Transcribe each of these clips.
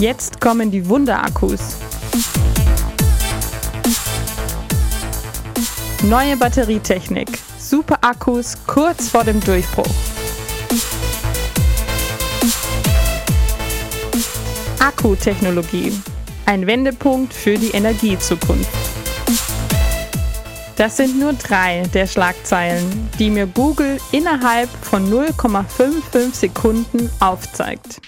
Jetzt kommen die Wunderakkus. Neue Batterietechnik. Superakkus kurz vor dem Durchbruch. Akkutechnologie. Ein Wendepunkt für die Energiezukunft. Das sind nur 3 der Schlagzeilen, die mir Google innerhalb von 0,55 Sekunden aufzeigt.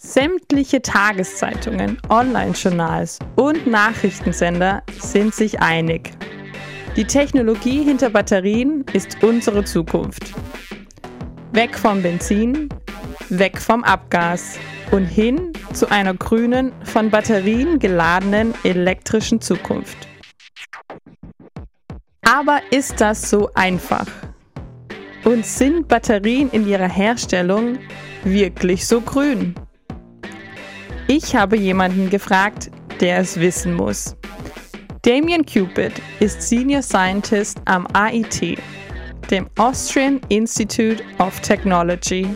Sämtliche Tageszeitungen, Online-Journals und Nachrichtensender sind sich einig. Die Technologie hinter Batterien ist unsere Zukunft. Weg vom Benzin, weg vom Abgas und hin zu einer grünen, von Batterien geladenen elektrischen Zukunft. Aber ist das so einfach? Und sind Batterien in ihrer Herstellung wirklich so grün? Ich habe jemanden gefragt, der es wissen muss. Damien Cupid ist Senior Scientist am AIT, dem Austrian Institute of Technology,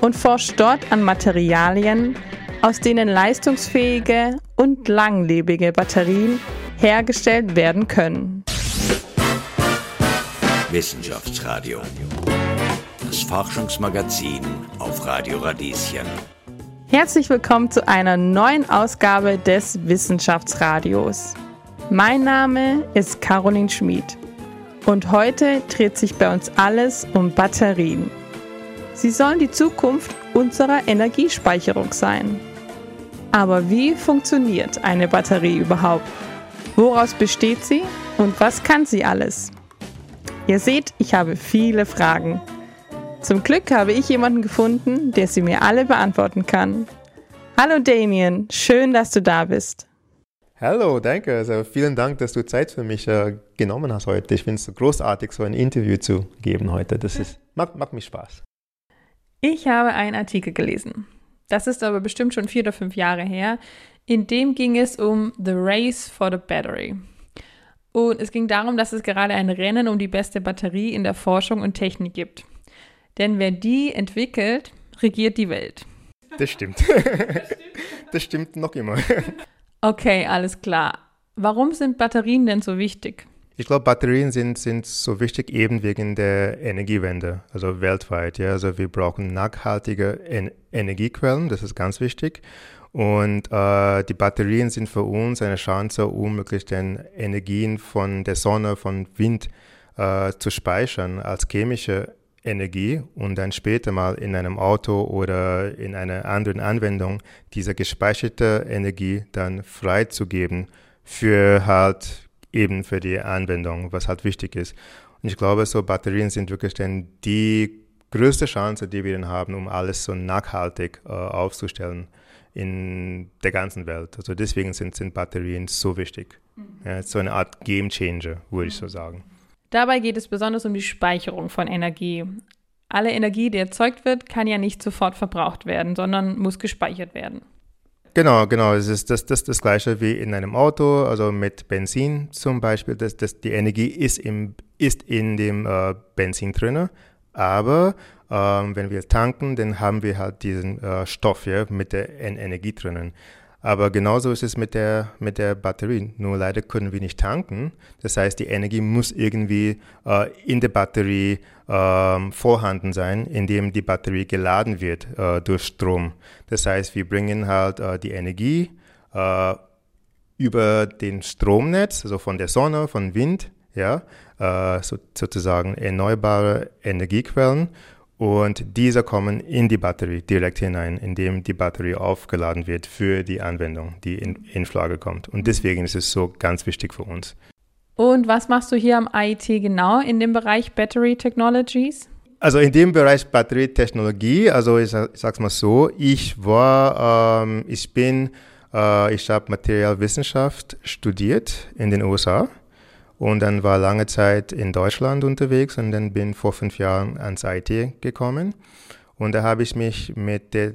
und forscht dort an Materialien, aus denen leistungsfähige und langlebige Batterien hergestellt werden können. Wissenschaftsradio, das Forschungsmagazin auf Radio Radieschen. Herzlich willkommen zu einer neuen Ausgabe des Wissenschaftsradios. Mein Name ist Caroline Schmid und heute dreht sich bei uns alles um Batterien. Sie sollen die Zukunft unserer Energiespeicherung sein. Aber wie funktioniert eine Batterie überhaupt? Woraus besteht sie und was kann sie alles? Ihr seht, ich habe viele Fragen. Zum Glück habe ich jemanden gefunden, der sie mir alle beantworten kann. Hallo Damien, schön, dass du da bist. Hallo, danke. Also vielen Dank, dass du Zeit für mich genommen hast heute. Ich finde es großartig, so ein Interview zu geben heute. Das macht mir Spaß. Ich habe einen Artikel gelesen. Das ist aber bestimmt schon 4 oder 5 Jahre her. In dem ging es um The Race for the Battery. Und es ging darum, dass es gerade ein Rennen um die beste Batterie in der Forschung und Technik gibt. Denn wer die entwickelt, regiert die Welt. Das stimmt. Das stimmt noch immer. Okay, alles klar. Warum sind Batterien denn so wichtig? Ich glaube, Batterien sind so wichtig eben wegen der Energiewende, also weltweit. Ja? Also wir brauchen nachhaltige Energiequellen, das ist ganz wichtig. Und die Batterien sind für uns eine Chance, um wirklich den Energien von der Sonne, von Wind zu speichern als chemische Energie und dann später mal in einem Auto oder in einer anderen Anwendung diese gespeicherte Energie dann freizugeben für halt eben für die Anwendung, was halt wichtig ist. Und ich glaube, so Batterien sind wirklich dann die größte Chance, die wir dann haben, um alles so nachhaltig aufzustellen in der ganzen Welt. Also deswegen sind Batterien so wichtig. Ja, so eine Art Gamechanger, würde ich so sagen. Dabei geht es besonders um die Speicherung von Energie. Alle Energie, die erzeugt wird, kann ja nicht sofort verbraucht werden, sondern muss gespeichert werden. Genau. Es ist das Gleiche wie in einem Auto, also mit Benzin zum Beispiel. Die Energie ist in dem Benzin drin, aber wenn wir tanken, dann haben wir halt diesen Stoff hier mit der Energie drinnen. Aber genauso ist es mit der Batterie. Nur leider können wir nicht tanken. Das heißt, die Energie muss irgendwie in der Batterie vorhanden sein, indem die Batterie geladen wird durch Strom. Das heißt, wir bringen halt die Energie über den Stromnetz, also von der Sonne, von Wind, ja, sozusagen erneuerbare Energiequellen. Und diese kommen in die Batterie direkt hinein, indem die Batterie aufgeladen wird für die Anwendung, die in Frage kommt. Und deswegen ist es so ganz wichtig für uns. Und was machst du hier am AIT genau in dem Bereich Battery Technologies? Also in dem Bereich Batterietechnologie, also ich sag's mal so, ich habe Materialwissenschaft studiert in den USA. Und dann war lange Zeit in Deutschland unterwegs und dann bin vor 5 Jahren ans IT gekommen. Und da habe ich mich mit der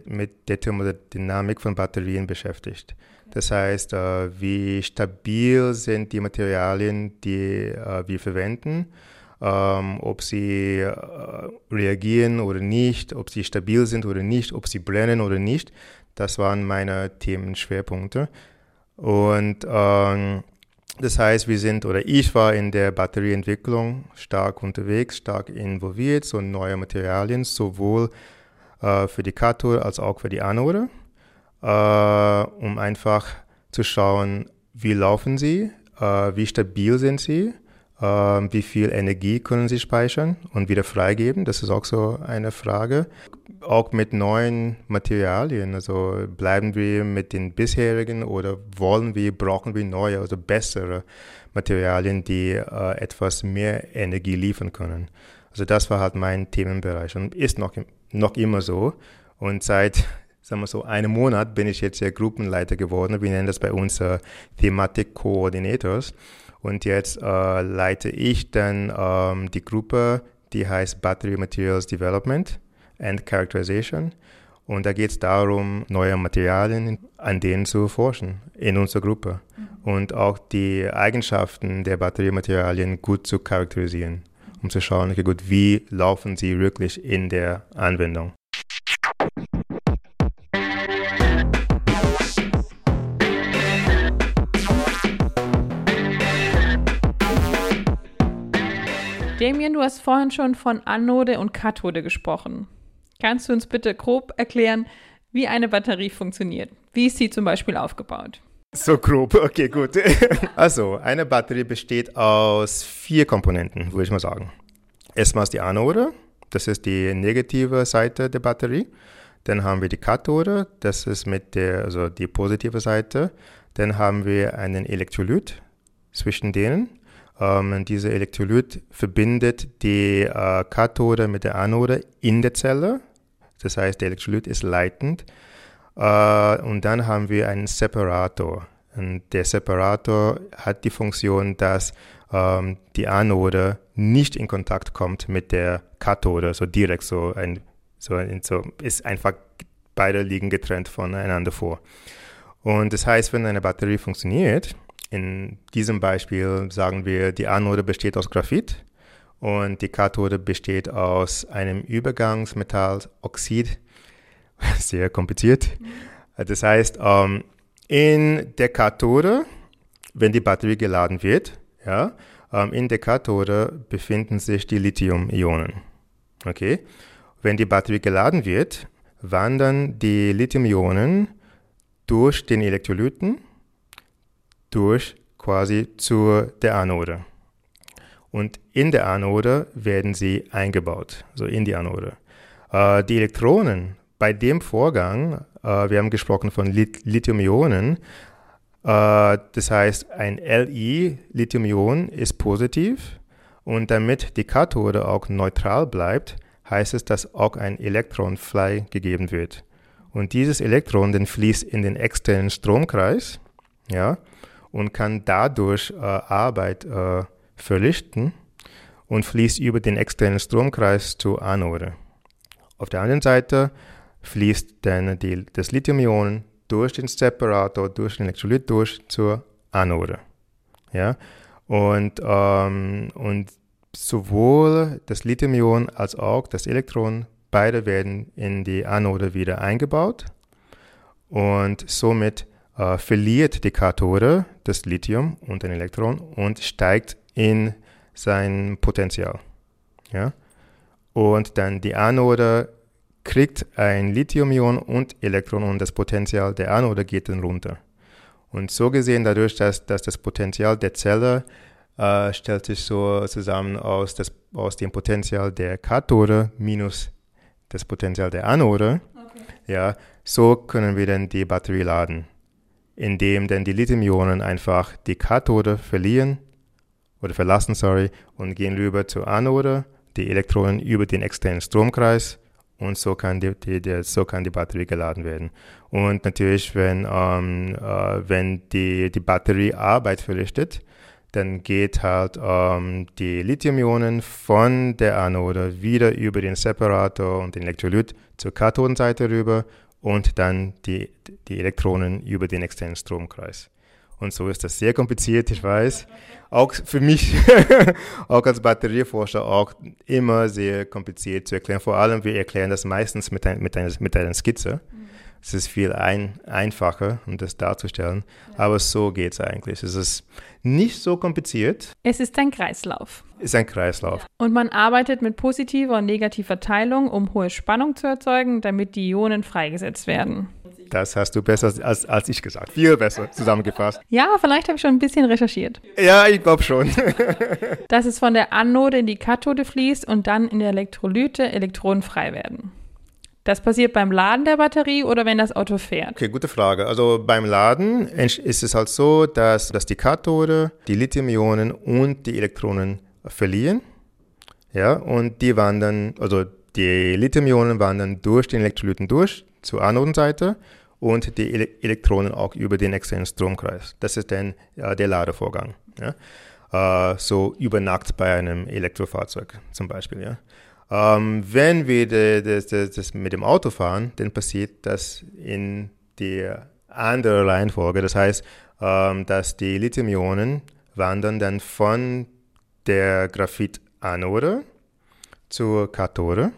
Thermodynamik von Batterien beschäftigt. Das heißt, wie stabil sind die Materialien, die wir verwenden, ob sie reagieren oder nicht, ob sie stabil sind oder nicht, ob sie brennen oder nicht. Das waren meine Themenschwerpunkte. Und das heißt, ich war in der Batterieentwicklung stark unterwegs, stark involviert, so neue Materialien, sowohl für die Kathode als auch für die Anode, um einfach zu schauen, wie laufen sie, wie stabil sind sie, wie viel Energie können sie speichern und wieder freigeben. Das ist auch so eine Frage. Auch mit neuen Materialien, also bleiben wir mit den bisherigen oder brauchen wir neue, also bessere Materialien, die etwas mehr Energie liefern können. Also das war halt mein Themenbereich und ist noch immer so. Und seit, sagen wir so, einem Monat bin ich jetzt der Gruppenleiter geworden. Wir nennen das bei uns Thematik Coordinators. Und jetzt leite ich dann die Gruppe, die heißt Battery Materials Development and Characterization. Und da geht es darum, neue Materialien an denen zu forschen in unserer Gruppe und auch die Eigenschaften der Batteriematerialien gut zu charakterisieren, um zu schauen, okay, gut, wie laufen sie wirklich in der Anwendung. Damien, du hast vorhin schon von Anode und Kathode gesprochen. Kannst du uns bitte grob erklären, wie eine Batterie funktioniert? Wie ist sie zum Beispiel aufgebaut? So grob, okay, gut. Also, eine Batterie besteht aus 4 Komponenten, würde ich mal sagen. Erstmal die Anode, das ist die negative Seite der Batterie. Dann haben wir die Kathode, das ist also die positive Seite. Dann haben wir einen Elektrolyt zwischen denen. Dieser Elektrolyt verbindet die Kathode mit der Anode in der Zelle. Das heißt, der Elektrolyt ist leitend. Und dann haben wir einen Separator. Und der Separator hat die Funktion, dass die Anode nicht in Kontakt kommt mit der Kathode. So direkt, ist einfach, beide liegen getrennt voneinander vor. Und das heißt, wenn eine Batterie funktioniert, in diesem Beispiel sagen wir, die Anode besteht aus Graphit und die Kathode besteht aus einem Übergangsmetalloxid. Sehr kompliziert. Das heißt, in der Kathode, wenn die Batterie geladen wird, ja, in der Kathode befinden sich die Lithium-Ionen. Okay? Wenn die Batterie geladen wird, wandern die Lithium-Ionen durch den Elektrolyten durch quasi zu der Anode. Und in der Anode werden sie eingebaut, so in die Anode. Die Elektronen bei dem Vorgang, wir haben gesprochen von Lithium-Ionen, das heißt, ein Li-Lithium-Ion ist positiv und damit die Kathode auch neutral bleibt, heißt es, dass auch ein Elektron freigegeben wird. Und dieses Elektron dann fließt in den externen Stromkreis, ja, und kann dadurch Arbeit verrichten und fließt über den externen Stromkreis zur Anode. Auf der anderen Seite fließt dann das Lithium-Ion durch den Separator, durch den Elektrolyt, durch zur Anode. Ja? Und sowohl das Lithium-Ion als auch das Elektron, beide werden in die Anode wieder eingebaut und somit verliert die Kathode das Lithium und ein Elektron und steigt in sein Potential. Ja? Und dann die Anode kriegt ein Lithium-Ion und Elektron und das Potential der Anode geht dann runter. Und so gesehen, dadurch, dass das Potential der Zelle stellt sich so zusammen aus dem Potential der Kathode minus das Potential der Anode. Okay. Ja, so können wir dann die Batterie laden, indem dann die Lithium-Ionen einfach die Kathode verlassen, und gehen rüber zur Anode, die Elektronen über den externen Stromkreis und so kann die Batterie geladen werden. Und natürlich, wenn die Batterie Arbeit verrichtet, dann geht halt die Lithium-Ionen von der Anode wieder über den Separator und den Elektrolyt zur Kathodenseite rüber und dann die Elektronen über den externen Stromkreis. Und so ist das sehr kompliziert, ich weiß. Auch für mich, auch als Batterieforscher, auch immer sehr kompliziert zu erklären. Vor allem, wir erklären das meistens mit einer Skizze. Mhm. Es ist viel einfacher, um das darzustellen. Ja. Aber so geht es eigentlich. Es ist nicht so kompliziert. Es ist ein Kreislauf. Es ist ein Kreislauf. Ja. Und man arbeitet mit positiver und negativer Teilung, um hohe Spannung zu erzeugen, damit die Ionen freigesetzt werden. Das hast du besser als ich gesagt. Viel besser zusammengefasst. Ja, vielleicht habe ich schon ein bisschen recherchiert. Ja, ich glaube schon. Dass es von der Anode in die Kathode fließt und dann in der Elektrolyte Elektronen frei werden. Das passiert beim Laden der Batterie oder wenn das Auto fährt? Okay, gute Frage. Also beim Laden ist es halt so, dass die Kathode, die Lithium-Ionen und die Elektronen verlieren. Ja, und die wandern, also die Lithium-Ionen wandern durch den Elektrolyten durch, zur Anodenseite, und die Elektronen auch über den externen Stromkreis. Das ist dann der Ladevorgang. Ja? So über Nacht bei einem Elektrofahrzeug zum Beispiel, ja. Wenn wir das mit dem Auto fahren, dann passiert das in der anderen Reihenfolge. Das heißt, dass die Lithium-Ionen wandern dann von der Graphit-Anode zur Kathode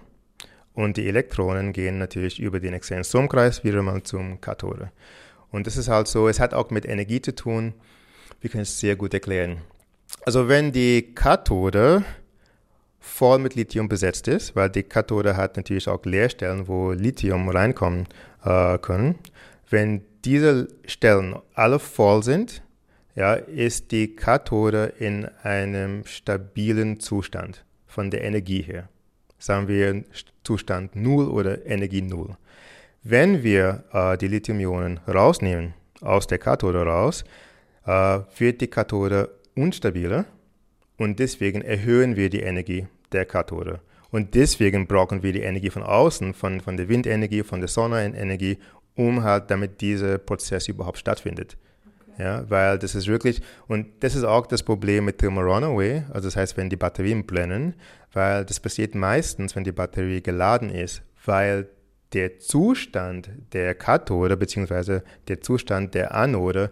und die Elektronen gehen natürlich über den externen Stromkreis wieder mal zum Kathode. Und das ist halt so, es hat auch mit Energie zu tun. Wir können es sehr gut erklären. Also wenn die Kathode voll mit Lithium besetzt ist, weil die Kathode hat natürlich auch Leerstellen, wo Lithium reinkommen können. Wenn diese Stellen alle voll sind, ja, ist die Kathode in einem stabilen Zustand von der Energie her. Sagen wir Zustand 0 oder Energie 0. Wenn wir die Lithium-Ionen rausnehmen, aus der Kathode raus, wird die Kathode unstabiler und deswegen erhöhen wir die Energie der Kathode. Und deswegen brauchen wir die Energie von außen, von der Windenergie, von der Sonnenenergie, um halt, damit dieser Prozess überhaupt stattfindet. Okay. Ja, weil das ist wirklich, und das ist auch das Problem mit Thermal Runaway, also das heißt, wenn die Batterien brennen, weil das passiert meistens, wenn die Batterie geladen ist, weil der Zustand der Kathode bzw. der Zustand der Anode,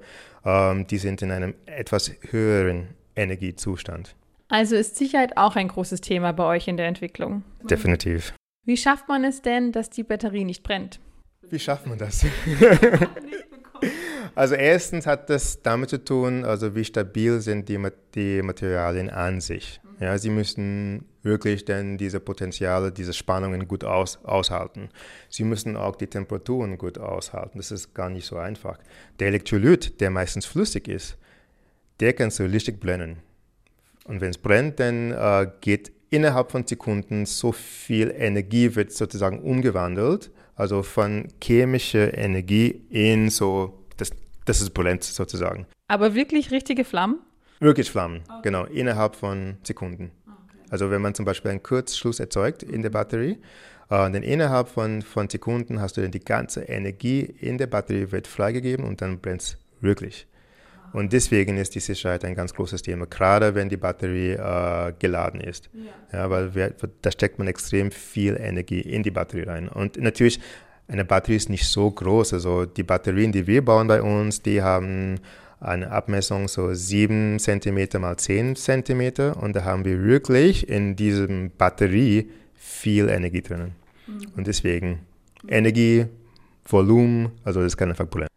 die sind in einem etwas höheren Energiezustand. Also ist Sicherheit auch ein großes Thema bei euch in der Entwicklung? Definitiv. Wie schafft man es denn, dass die Batterie nicht brennt? Wie schafft man das? Also erstens hat das damit zu tun, also wie stabil sind die Materialien an sich. Ja, sie müssen wirklich dann diese Potenziale, diese Spannungen gut aushalten. Sie müssen auch die Temperaturen gut aushalten. Das ist gar nicht so einfach. Der Elektrolyt, der meistens flüssig ist, der kannst du richtig brennen. Und wenn es brennt, dann geht innerhalb von Sekunden so viel Energie, wird sozusagen umgewandelt, also von chemischer Energie in so, das ist brennt sozusagen. Aber wirklich richtige Flammen? Wirklich Flammen, okay. Genau, innerhalb von Sekunden. Okay. Also wenn man zum Beispiel einen Kurzschluss erzeugt in der Batterie, dann innerhalb von Sekunden hast du dann die ganze Energie in der Batterie, wird freigegeben und dann brennt es wirklich. Und deswegen ist die Sicherheit ein ganz großes Thema, gerade wenn die Batterie geladen ist. Ja. Ja, weil da steckt man extrem viel Energie in die Batterie rein. Und natürlich, eine Batterie ist nicht so groß. Also die Batterien, die wir bauen bei uns, die haben eine Abmessung so 7 cm mal 10 cm. Und da haben wir wirklich in dieser Batterie viel Energie drin. Mhm. Und deswegen Energie, Volumen, also das kann einfach Problem.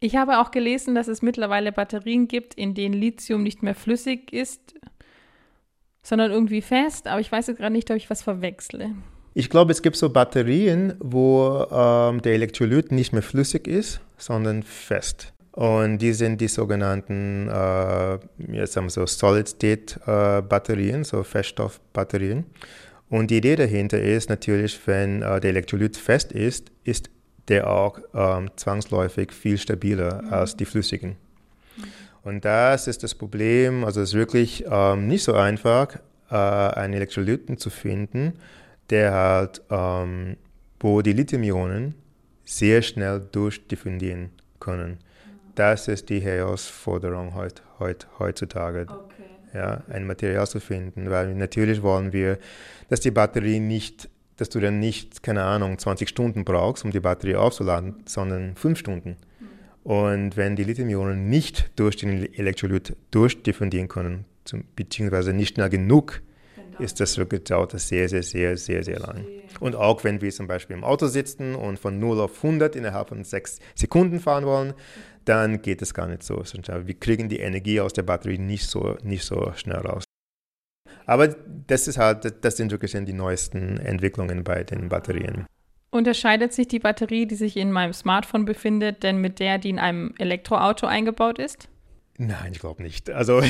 Ich habe auch gelesen, dass es mittlerweile Batterien gibt, in denen Lithium nicht mehr flüssig ist, sondern irgendwie fest. Aber ich weiß jetzt gerade nicht, ob ich was verwechsle. Ich glaube, es gibt so Batterien, wo der Elektrolyt nicht mehr flüssig ist, sondern fest. Und die sind die sogenannten jetzt haben wir so Solid-State-Batterien, so Feststoffbatterien. Und die Idee dahinter ist natürlich, wenn der Elektrolyt fest ist, ist der auch zwangsläufig viel stabiler als die flüssigen. Und das ist das Problem, also es ist wirklich nicht so einfach, einen Elektrolyten zu finden, der halt, wo die Lithium-Ionen sehr schnell durchdiffundieren können. Das ist die Herausforderung heutzutage. Okay. Ja, ein Material zu finden, weil natürlich wollen wir, dass die Batterie nicht, dass du dann nicht, keine Ahnung, 20 Stunden brauchst, um die Batterie aufzuladen, sondern 5 Stunden. Und wenn die Lithium-Ionen nicht durch den Elektrolyt durchdiffundieren können, beziehungsweise nicht nah genug, ist das wirklich, dauert das sehr, sehr, sehr, sehr, sehr lang. Und auch wenn wir zum Beispiel im Auto sitzen und von 0 auf 100 innerhalb von 6 Sekunden fahren wollen, dann geht es gar nicht so. Wir kriegen die Energie aus der Batterie nicht so schnell raus. Aber das sind wirklich die neuesten Entwicklungen bei den Batterien. Unterscheidet sich die Batterie, die sich in meinem Smartphone befindet, denn mit der, die in einem Elektroauto eingebaut ist? Nein, ich glaube nicht. Also,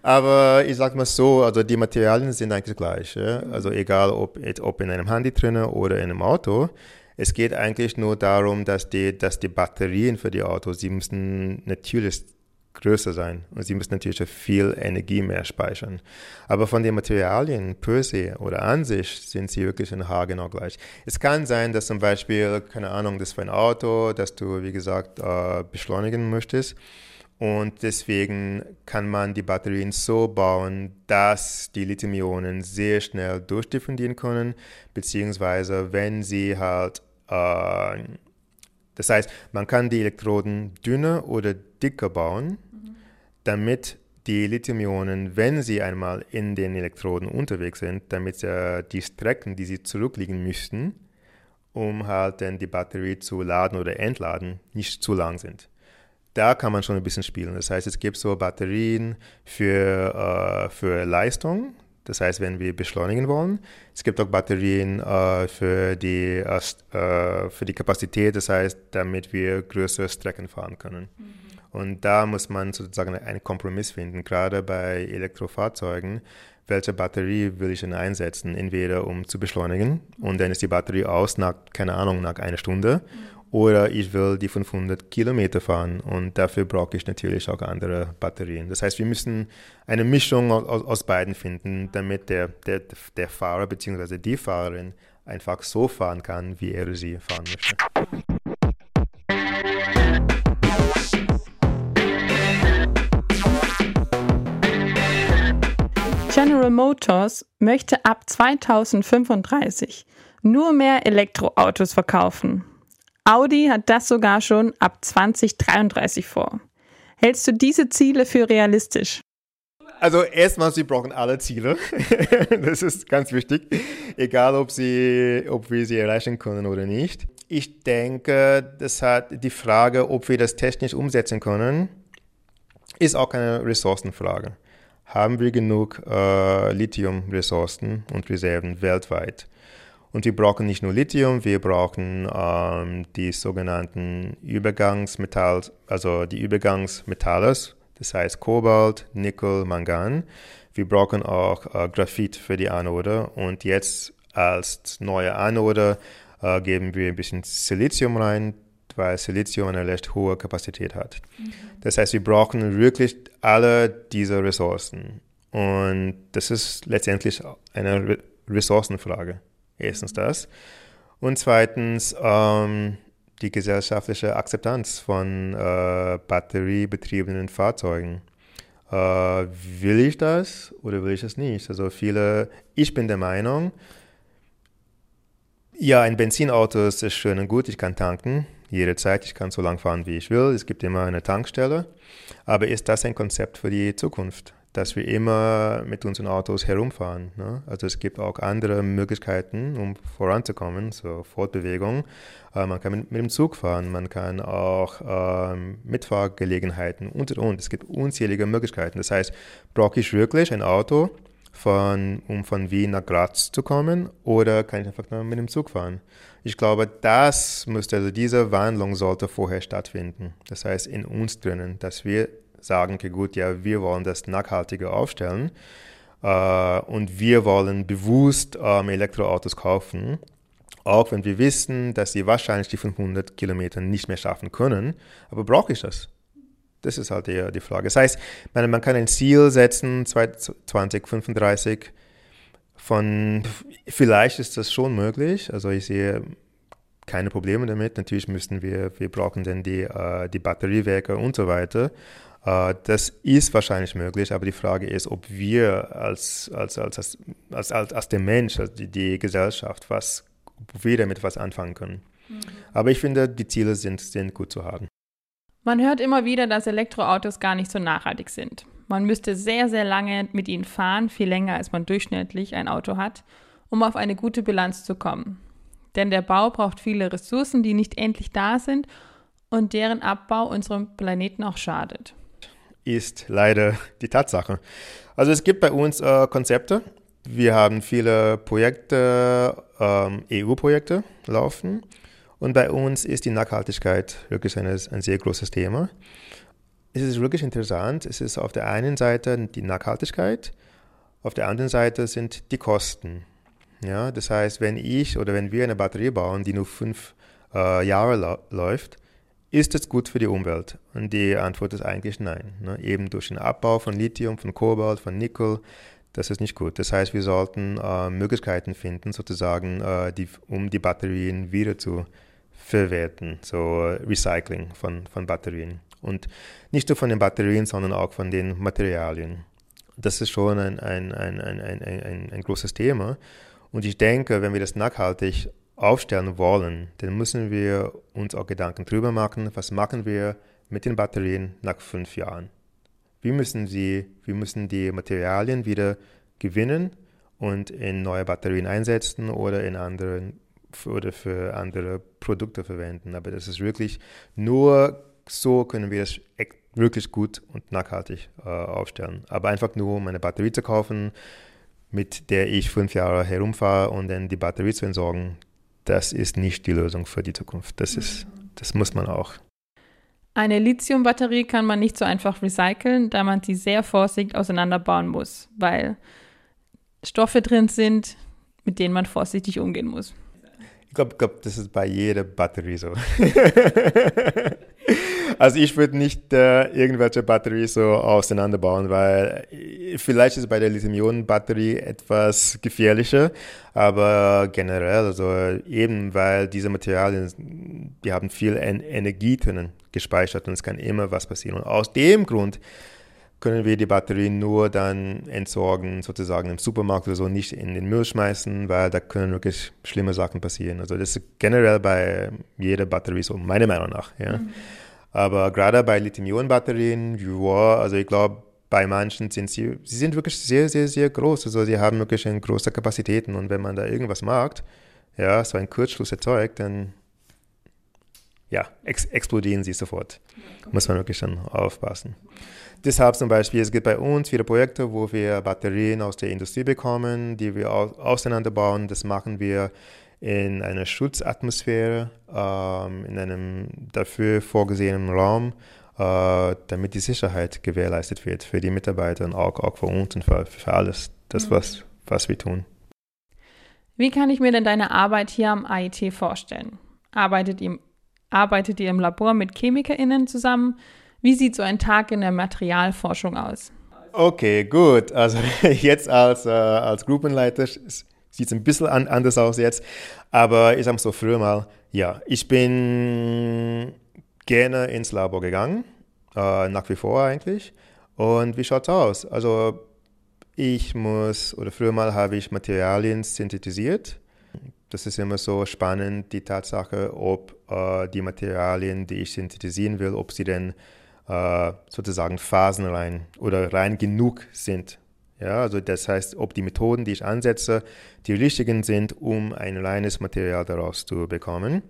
aber ich sage mal so, also die Materialien sind eigentlich gleich. Ja? Also egal, ob in einem Handy drin oder in einem Auto. Es geht eigentlich nur darum, dass die Batterien für die Autos, sie müssen natürlich größer sein und sie müssen natürlich viel Energie mehr speichern. Aber von den Materialien per se oder an sich sind sie wirklich haargenau gleich. Es kann sein, dass zum Beispiel, keine Ahnung, das für ein Auto, dass du, wie gesagt, beschleunigen möchtest und deswegen kann man die Batterien so bauen, dass die Lithium-Ionen sehr schnell durchdiffundieren können, beziehungsweise wenn sie halt das heißt, man kann die Elektroden dünner oder dicker bauen, damit die Lithium-Ionen, wenn sie einmal in den Elektroden unterwegs sind, damit die Strecken, die sie zurücklegen müssten, um halt dann die Batterie zu laden oder entladen, nicht zu lang sind. Da kann man schon ein bisschen spielen. Das heißt, es gibt so Batterien für Leistung. Das heißt, wenn wir beschleunigen wollen, es gibt auch Batterien für die Kapazität, das heißt, damit wir größere Strecken fahren können. Mhm. Und da muss man sozusagen einen Kompromiss finden, gerade bei Elektrofahrzeugen. Welche Batterie will ich denn einsetzen? Entweder um zu beschleunigen und dann ist die Batterie aus nach einer Stunde. Mhm. Oder ich will die 500 Kilometer fahren und dafür brauche ich natürlich auch andere Batterien. Das heißt, wir müssen eine Mischung aus beiden finden, damit der Fahrer bzw. die Fahrerin einfach so fahren kann, wie er oder sie fahren möchte. General Motors möchte ab 2035 nur mehr Elektroautos verkaufen. Audi hat das sogar schon ab 2033 vor. Hältst du diese Ziele für realistisch? Also erstmal, sie brauchen alle Ziele. Das ist ganz wichtig. Egal, ob wir sie erreichen können oder nicht. Ich denke, das hat die Frage, ob wir das technisch umsetzen können, ist auch eine Ressourcenfrage. Haben wir genug Lithium-Ressourcen und Reserven weltweit? Und wir brauchen nicht nur Lithium, wir brauchen die sogenannten Übergangsmetalle, das heißt Kobalt, Nickel, Mangan. Wir brauchen auch Graphit für die Anode und jetzt als neue Anode geben wir ein bisschen Silizium rein, weil Silizium eine recht hohe Kapazität hat. Mhm. Das heißt, wir brauchen wirklich alle diese Ressourcen und das ist letztendlich eine Ressourcenfrage. Erstens das. Und zweitens die gesellschaftliche Akzeptanz von batteriebetriebenen Fahrzeugen. Will ich das oder will ich das nicht? Also ich bin der Meinung, ja, ein Benzinauto ist schön und gut, ich kann tanken jederzeit, ich kann so lang fahren, wie ich will, es gibt immer eine Tankstelle. Aber ist das ein Konzept für die Zukunft? Dass wir immer mit unseren Autos herumfahren. Ne? Also es gibt auch andere Möglichkeiten, um voranzukommen, so Fortbewegung. Man kann mit dem Zug fahren, man kann auch Mitfahrgelegenheiten und. Es gibt unzählige Möglichkeiten. Das heißt, brauche ich wirklich ein Auto, um von Wien nach Graz zu kommen, oder kann ich einfach nur mit dem Zug fahren? Ich glaube, diese Wandlung sollte vorher stattfinden. Das heißt, in uns drinnen, dass wir sagen, okay, gut, ja, wir wollen das nachhaltiger aufstellen und wir wollen bewusst Elektroautos kaufen, auch wenn wir wissen, dass sie wahrscheinlich die 500 Kilometer nicht mehr schaffen können. Aber brauche ich das? Das ist halt die Frage. Das heißt, man kann ein Ziel setzen, 2035, vielleicht ist das schon möglich, also ich sehe keine Probleme damit. Natürlich wir brauchen dann die Batteriewerke und so weiter. Das ist wahrscheinlich möglich, aber die Frage ist, ob wir als der Mensch, also die Gesellschaft, ob wir damit was anfangen können. Mhm. Aber ich finde, die Ziele sind gut zu haben. Man hört immer wieder, dass Elektroautos gar nicht so nachhaltig sind. Man müsste sehr, sehr lange mit ihnen fahren, viel länger als man durchschnittlich ein Auto hat, um auf eine gute Bilanz zu kommen. Denn der Bau braucht viele Ressourcen, die nicht endlich da sind und deren Abbau unserem Planeten auch schadet. Ist leider die Tatsache. Also es gibt bei uns Konzepte. Wir haben viele Projekte, EU-Projekte laufen. Und bei uns ist die Nachhaltigkeit wirklich ein sehr großes Thema. Es ist wirklich interessant. Es ist auf der einen Seite die Nachhaltigkeit, auf der anderen Seite sind die Kosten. Ja, das heißt, wenn wir eine Batterie bauen, die nur 5 Jahre läuft, ist es gut für die Umwelt? Und die Antwort ist eigentlich nein. Ne? Eben durch den Abbau von Lithium, von Kobalt, von Nickel, das ist nicht gut. Das heißt, wir sollten Möglichkeiten finden, sozusagen, um die Batterien wieder zu verwerten, so Recycling von Batterien. Und nicht nur von den Batterien, sondern auch von den Materialien. Das ist schon ein großes Thema. Und ich denke, wenn wir das nachhaltig aufstellen wollen, dann müssen wir uns auch Gedanken drüber machen, was machen wir mit den Batterien nach 5 Jahren. Wir müssen die Materialien wieder gewinnen und in neue Batterien einsetzen oder für andere Produkte verwenden. Aber das ist wirklich, nur so können wir das wirklich gut und nachhaltig aufstellen. Aber einfach nur, um eine Batterie zu kaufen, mit der ich 5 Jahre herumfahre und dann die Batterie zu entsorgen, das ist nicht die Lösung für die Zukunft. Das muss man auch. Eine Lithium-Batterie kann man nicht so einfach recyceln, da man sie sehr vorsichtig auseinanderbauen muss, weil Stoffe drin sind, mit denen man vorsichtig umgehen muss. Ich glaube, das ist bei jeder Batterie so. Also ich würde nicht irgendwelche Batterie so auseinanderbauen, weil vielleicht ist bei der Lithium-Ionen-Batterie etwas gefährlicher, aber generell, also eben weil diese Materialien, die haben viel Energie drinnen gespeichert und es kann immer was passieren. Und aus dem Grund können wir die Batterien nur dann entsorgen, sozusagen im Supermarkt oder so, nicht in den Müll schmeißen, weil da können wirklich schlimme Sachen passieren. Also das ist generell bei jeder Batterie so, meiner Meinung nach, ja. Mhm. Aber gerade bei Lithium-Ionen-Batterien, also ich glaube, bei manchen sind sie wirklich sehr, sehr, sehr groß. Also sie haben wirklich große Kapazitäten. Und wenn man da irgendwas macht, ja, so einen Kurzschluss erzeugt, dann ja, explodieren sie sofort. Muss man wirklich dann aufpassen. Deshalb zum Beispiel, es gibt bei uns viele Projekte, wo wir Batterien aus der Industrie bekommen, die wir auseinanderbauen. Das machen wir in einer Schutzatmosphäre, in einem dafür vorgesehenen Raum, damit die Sicherheit gewährleistet wird für die Mitarbeiter und auch für uns und für alles, das, was wir tun. Wie kann ich mir denn deine Arbeit hier am AIT vorstellen? Arbeitet ihr im Labor mit ChemikerInnen zusammen? Wie sieht so ein Tag in der Materialforschung aus? Okay, gut. Also jetzt als Gruppenleiter sieht es ein bisschen anders aus jetzt, aber ich sage so früher mal, ja, ich bin gerne ins Labor gegangen, nach wie vor eigentlich. Und wie schaut es aus? Also früher mal habe ich Materialien synthetisiert. Das ist immer so spannend, die Tatsache, ob die Materialien, die ich synthetisieren will, ob sie denn sozusagen phasenrein oder rein genug sind. Ja, also das heißt, ob die Methoden, die ich ansetze, die richtigen sind, um ein reines Material daraus zu bekommen.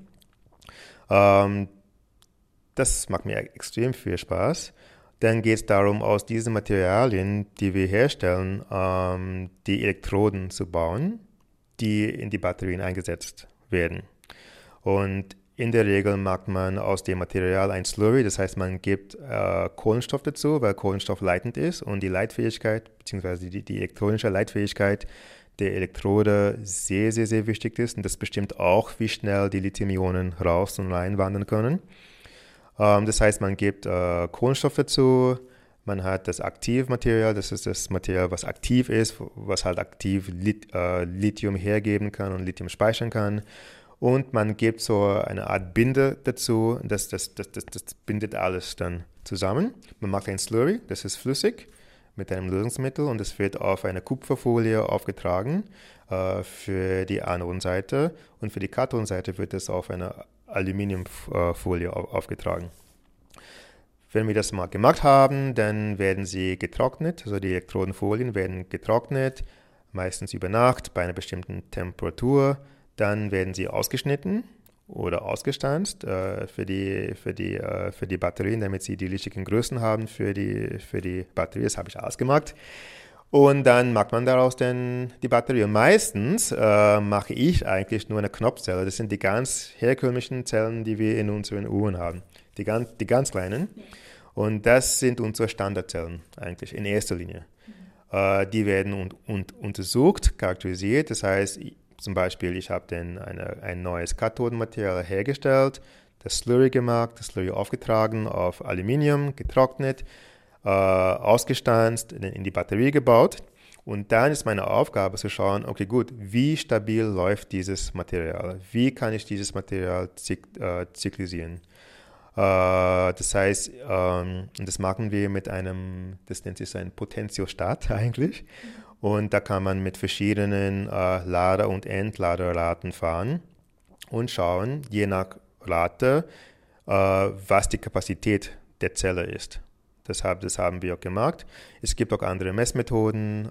Das macht mir extrem viel Spaß. Dann geht es darum, aus diesen Materialien, die wir herstellen, die Elektroden zu bauen, die in die Batterien eingesetzt werden. Und in der Regel macht man aus dem Material ein Slurry, das heißt, man gibt Kohlenstoff dazu, weil Kohlenstoff leitend ist und die Leitfähigkeit bzw. die elektronische Leitfähigkeit der Elektrode sehr, sehr, sehr wichtig ist und das bestimmt auch, wie schnell die Lithium-Ionen raus und rein wandern können. Das heißt, man gibt Kohlenstoff dazu, man hat das Aktivmaterial, das ist das Material, was aktiv ist, was halt aktiv Lithium hergeben kann und Lithium speichern kann. Und man gibt so eine Art Binde dazu, das bindet alles dann zusammen. Man macht ein Slurry, das ist flüssig mit einem Lösungsmittel und das wird auf eine Kupferfolie aufgetragen für die Anodenseite und für die Kathodenseite wird das auf eine Aluminiumfolie aufgetragen. Wenn wir das mal gemacht haben, dann werden sie getrocknet, also die Elektrodenfolien werden getrocknet, meistens über Nacht bei einer bestimmten Temperatur. Dann werden sie ausgeschnitten oder ausgestanzt für die Batterien, damit sie die richtigen Größen haben für die Batterie. Das habe ich ausgemacht. Und dann macht man daraus dann die Batterie. Und meistens mache ich eigentlich nur eine Knopfzelle. Das sind die ganz herkömmlichen Zellen, die wir in unseren Uhren haben. Die ganz kleinen. Und das sind unsere Standardzellen eigentlich in erster Linie. Die werden untersucht, charakterisiert. Das heißt, zum Beispiel, ich habe dann ein neues Kathodenmaterial hergestellt, das Slurry gemacht, das Slurry aufgetragen auf Aluminium, getrocknet, ausgestanzt, in die Batterie gebaut. Und dann ist meine Aufgabe zu schauen, okay, gut, wie stabil läuft dieses Material? Wie kann ich dieses Material zyklisieren? Das heißt, das machen wir mit einem, das nennt sich ein Potentiostat eigentlich. Und da kann man mit verschiedenen Lader- und Entladerraten fahren und schauen, je nach Rate, was die Kapazität der Zelle ist. Das haben wir auch gemacht. Es gibt auch andere Messmethoden,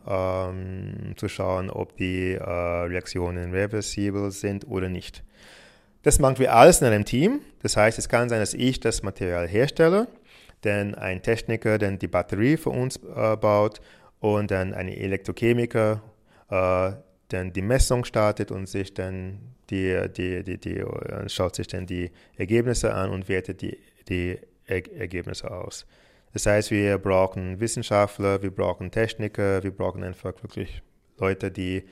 zu schauen, ob die Reaktionen reversibel sind oder nicht. Das machen wir alles in einem Team. Das heißt, es kann sein, dass ich das Material herstelle, dann ein Techniker dann die Batterie für uns baut, und dann ein Elektrochemiker dann die Messung startet und sich dann schaut sich dann die Ergebnisse an und wertet die Ergebnisse aus. Das heißt, wir brauchen Wissenschaftler, wir brauchen Techniker, wir brauchen einfach wirklich Leute, die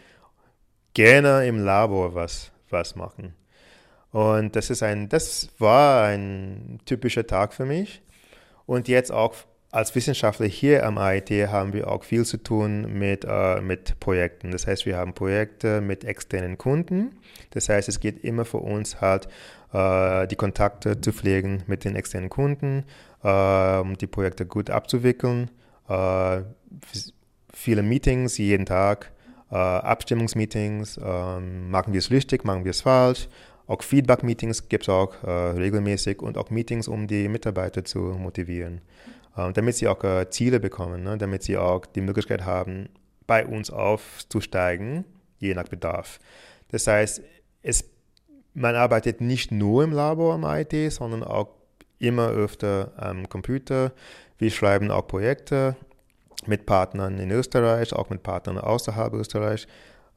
gerne im Labor was machen. Und das war ein typischer Tag für mich. Und jetzt auch als Wissenschaftler hier am AIT haben wir auch viel zu tun mit Projekten. Das heißt, wir haben Projekte mit externen Kunden. Das heißt, es geht immer für uns halt, die Kontakte zu pflegen mit den externen Kunden, um die Projekte gut abzuwickeln. Viele Meetings jeden Tag, Abstimmungsmeetings, machen wir es richtig, machen wir es falsch. Auch Feedback-Meetings gibt es auch regelmäßig und auch Meetings, um die Mitarbeiter zu motivieren. Damit sie auch Ziele bekommen, ne? Damit sie auch die Möglichkeit haben, bei uns aufzusteigen, je nach Bedarf. Das heißt, man arbeitet nicht nur im Labor am IT, sondern auch immer öfter am Computer. Wir schreiben auch Projekte mit Partnern in Österreich, auch mit Partnern außerhalb Österreich.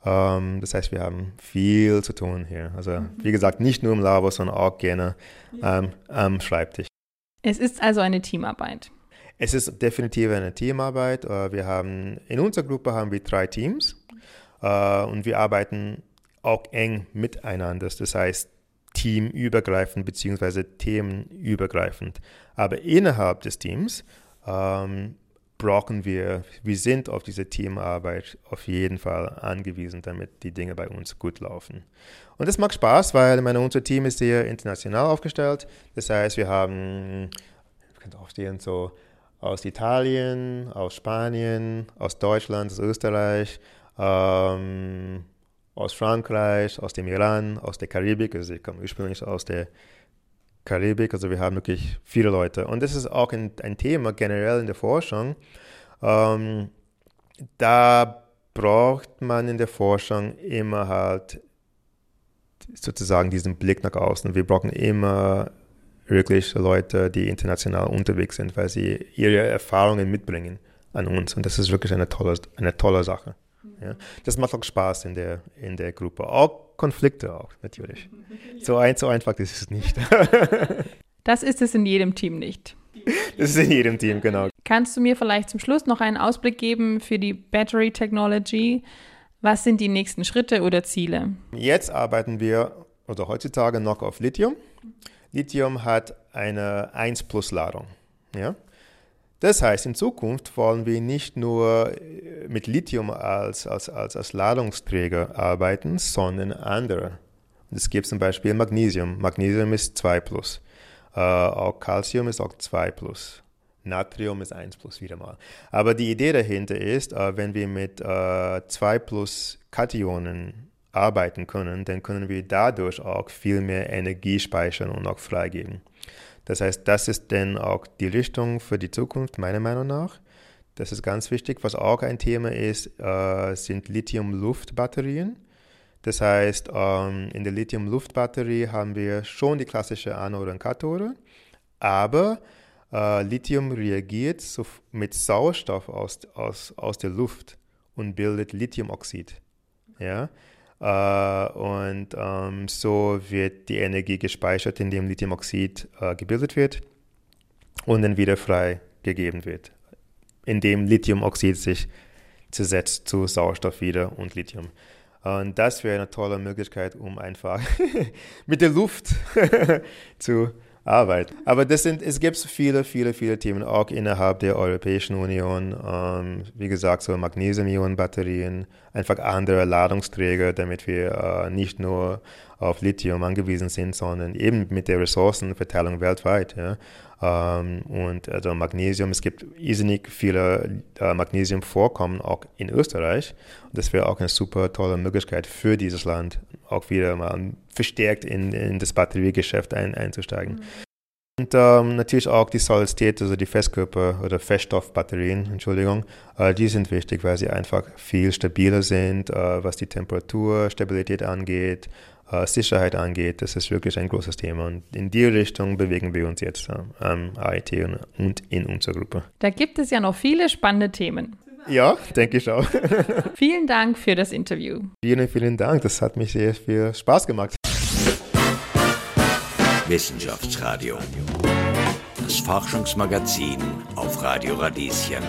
Das heißt, wir haben viel zu tun hier. Also wie gesagt, nicht nur im Labor, sondern auch gerne am Schreibtisch. Es ist also eine Teamarbeit. Es ist definitiv eine Teamarbeit. In unserer Gruppe haben wir 3 Teams und wir arbeiten auch eng miteinander. Das heißt teamübergreifend bzw. themenübergreifend. Aber innerhalb des Teams wir sind auf diese Teamarbeit auf jeden Fall angewiesen, damit die Dinge bei uns gut laufen. Und das macht Spaß, weil unser Team ist sehr international aufgestellt. Das heißt, wir haben so aus Italien, aus Spanien, aus Deutschland, aus Österreich, aus Frankreich, aus dem Iran, aus der Karibik. Also ich komme ursprünglich aus der Karibik, also wir haben wirklich viele Leute. Und das ist auch ein Thema generell in der Forschung. Da braucht man in der Forschung immer halt sozusagen diesen Blick nach außen. Wir brauchen immer wirklich Leute, die international unterwegs sind, weil sie ihre Erfahrungen mitbringen an uns. Und das ist wirklich eine tolle Sache. Ja, das macht auch Spaß in der Gruppe. Auch Konflikte auch, natürlich. So einfach ist es nicht. Das ist es in jedem Team nicht. Das ist in jedem Team, genau. Kannst du mir vielleicht zum Schluss noch einen Ausblick geben für die Battery Technology? Was sind die nächsten Schritte oder Ziele? Jetzt arbeiten wir, oder heutzutage noch auf Lithium. Lithium hat eine 1+-Ladung, ja. Das heißt, in Zukunft wollen wir nicht nur mit Lithium als Ladungsträger arbeiten, sondern andere. Es gibt zum Beispiel Magnesium. Magnesium ist 2+. Auch Calcium ist auch 2+. Natrium ist 1+ wieder mal. Aber die Idee dahinter ist, wenn wir mit 2+ Kationen arbeiten können, dann können wir dadurch auch viel mehr Energie speichern und auch freigeben. Das heißt, das ist dann auch die Richtung für die Zukunft, meiner Meinung nach. Das ist ganz wichtig. Was auch ein Thema ist, sind Lithium-Luft-Batterien. Das heißt, in der Lithium-Luft-Batterie haben wir schon die klassische Anode und Kathode, aber Lithium reagiert mit Sauerstoff aus der Luft und bildet Lithiumoxid. Ja? Und so wird die Energie gespeichert, indem Lithiumoxid gebildet wird und dann wieder freigegeben wird, indem Lithiumoxid sich zersetzt zu Sauerstoff wieder und Lithium. Und das wäre eine tolle Möglichkeit, um einfach mit der Luft zu arbeiten. Aber es gibt viele, viele, viele Themen, auch innerhalb der Europäischen Union. Wie gesagt, so Magnesium-Ionen-Batterien, einfach andere Ladungsträger, damit wir nicht nur auf Lithium angewiesen sind, sondern eben mit der Ressourcenverteilung weltweit. Ja. Und also Magnesium, es gibt irrsinnig viele Magnesiumvorkommen auch in Österreich. Und das wäre auch eine super tolle Möglichkeit für dieses Land, auch wieder mal verstärkt in das Batteriegeschäft einzusteigen. Mhm. Und natürlich auch die Solid-State, also die Festkörper- oder Feststoffbatterien, die sind wichtig, weil sie einfach viel stabiler sind, was die Temperatur, Stabilität angeht, Sicherheit angeht. Das ist wirklich ein großes Thema und in die Richtung bewegen wir uns jetzt am AIT und in unserer Gruppe. Da gibt es ja noch viele spannende Themen. Ja, denke ich auch. Vielen Dank für das Interview. Vielen, vielen Dank. Das hat mich sehr viel Spaß gemacht. Wissenschaftsradio, das Forschungsmagazin auf Radio Radieschen.